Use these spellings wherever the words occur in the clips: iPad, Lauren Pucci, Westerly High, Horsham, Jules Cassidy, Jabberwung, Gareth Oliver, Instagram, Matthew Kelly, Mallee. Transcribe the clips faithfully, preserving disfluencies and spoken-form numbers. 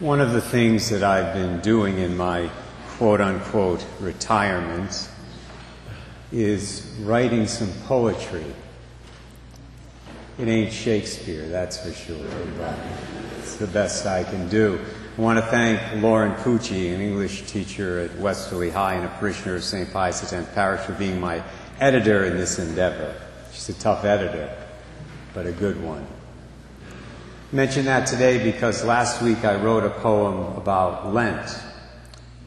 One of the things that I've been doing in my quote-unquote retirement is writing some poetry. It ain't Shakespeare, that's for sure, but it's the best I can do. I want to thank Lauren Pucci, an English teacher at Westerly High and a parishioner of Saint Pius X Parish, for being my editor in this endeavor. She's a tough editor, but a good one. I mention that today because last week I wrote a poem about Lent.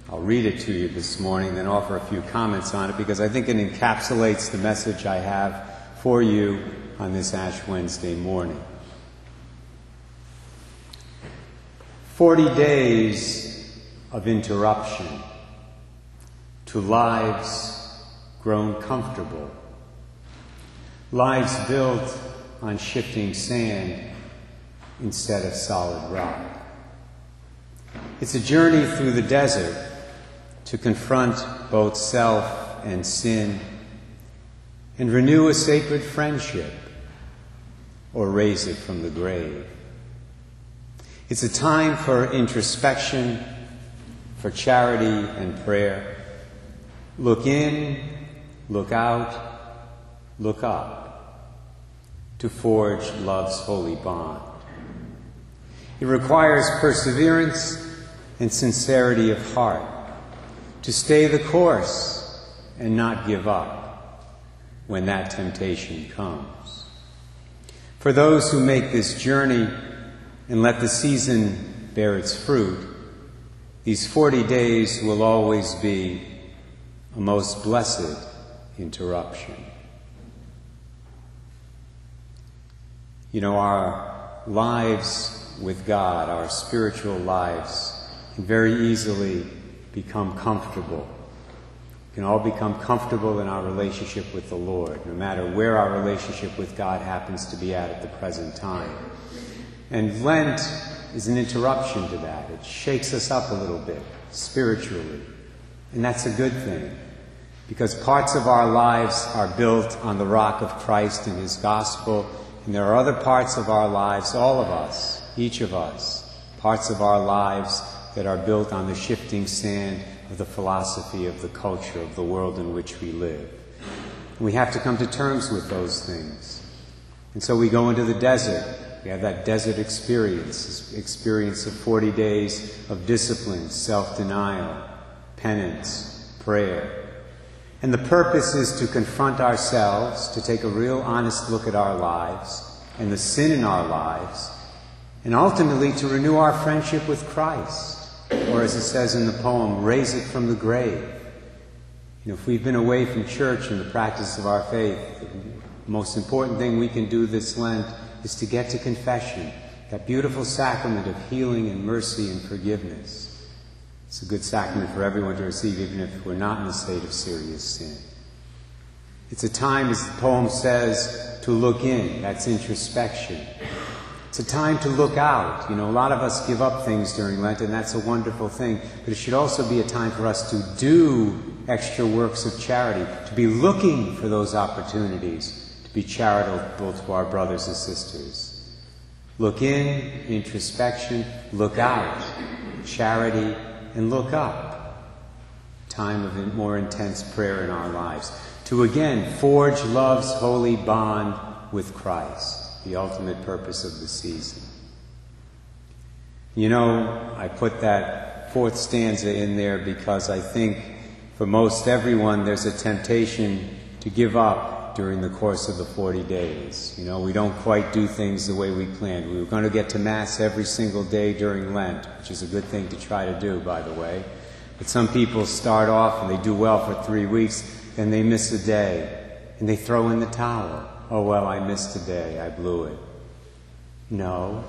I'll read it to you this morning, then offer a few comments on it because I think it encapsulates the message I have for you on this Ash Wednesday morning. Forty days of interruption to lives grown comfortable, lives built on shifting sand instead of solid rock. It's a journey through the desert to confront both self and sin and renew a sacred friendship or raise it from the grave. It's a time for introspection, for charity and prayer. Look in, look out, look up to forge love's holy bond. It requires perseverance and sincerity of heart to stay the course and not give up when that temptation comes. For those who make this journey and let the season bear its fruit, these forty days will always be a most blessed interruption. You know, our lives with God, our spiritual lives, can very easily become comfortable. We can all become comfortable in our relationship with the Lord, no matter where our relationship with God happens to be at at the present time. And Lent is an interruption to that. It shakes us up a little bit, spiritually. And that's a good thing, because parts of our lives are built on the rock of Christ and His gospel, and there are other parts of our lives, all of us, each of us, parts of our lives that are built on the shifting sand of the philosophy of the culture, of the world in which we live. And we have to come to terms with those things. And so we go into the desert. We have that desert experience, this experience of forty days of discipline, self-denial, penance, prayer. And the purpose is to confront ourselves, to take a real honest look at our lives and the sin in our lives, and ultimately to renew our friendship with Christ, or as it says in the poem, raise it from the grave. You know, if we've been away from church and the practice of our faith, the most important thing we can do this Lent is to get to confession, that beautiful sacrament of healing and mercy and forgiveness. It's a good sacrament for everyone to receive, even if we're not in a state of serious sin. It's a time, as the poem says, to look in. That's introspection. It's a time to look out. You know, a lot of us give up things during Lent, and that's a wonderful thing. But it should also be a time for us to do extra works of charity, to be looking for those opportunities, to be charitable to our brothers and sisters. Look in, introspection, look out, charity, and look up. Time of more intense prayer in our lives. To again forge love's holy bond with Christ, the ultimate purpose of the season. You know, I put that fourth stanza in there because I think for most everyone there's a temptation to give up during the course of the forty days. You know, we don't quite do things the way we planned. We were going to get to Mass every single day during Lent, which is a good thing to try to do, by the way. But some people start off and they do well for three weeks, then they miss a day, and they throw in the towel. Oh, well, I missed today, I blew it. No,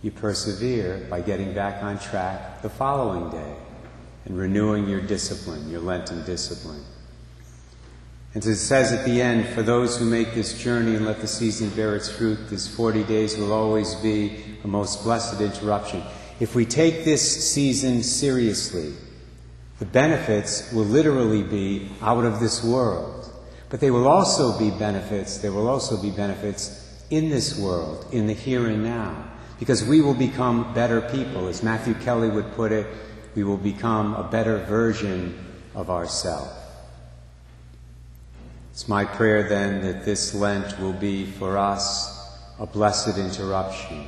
you persevere by getting back on track the following day and renewing your discipline, your Lenten discipline. And as it says at the end, for those who make this journey and let the season bear its fruit, this forty days will always be a most blessed interruption. If we take this season seriously, the benefits will literally be out of this world. But they will also be benefits, there will also be benefits in this world, in the here and now. because we will become better people. As Matthew Kelly would put it, we will become a better version of ourselves. It's my prayer then that this Lent will be for us a blessed interruption.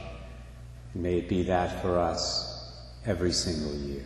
And may it be that for us every single year.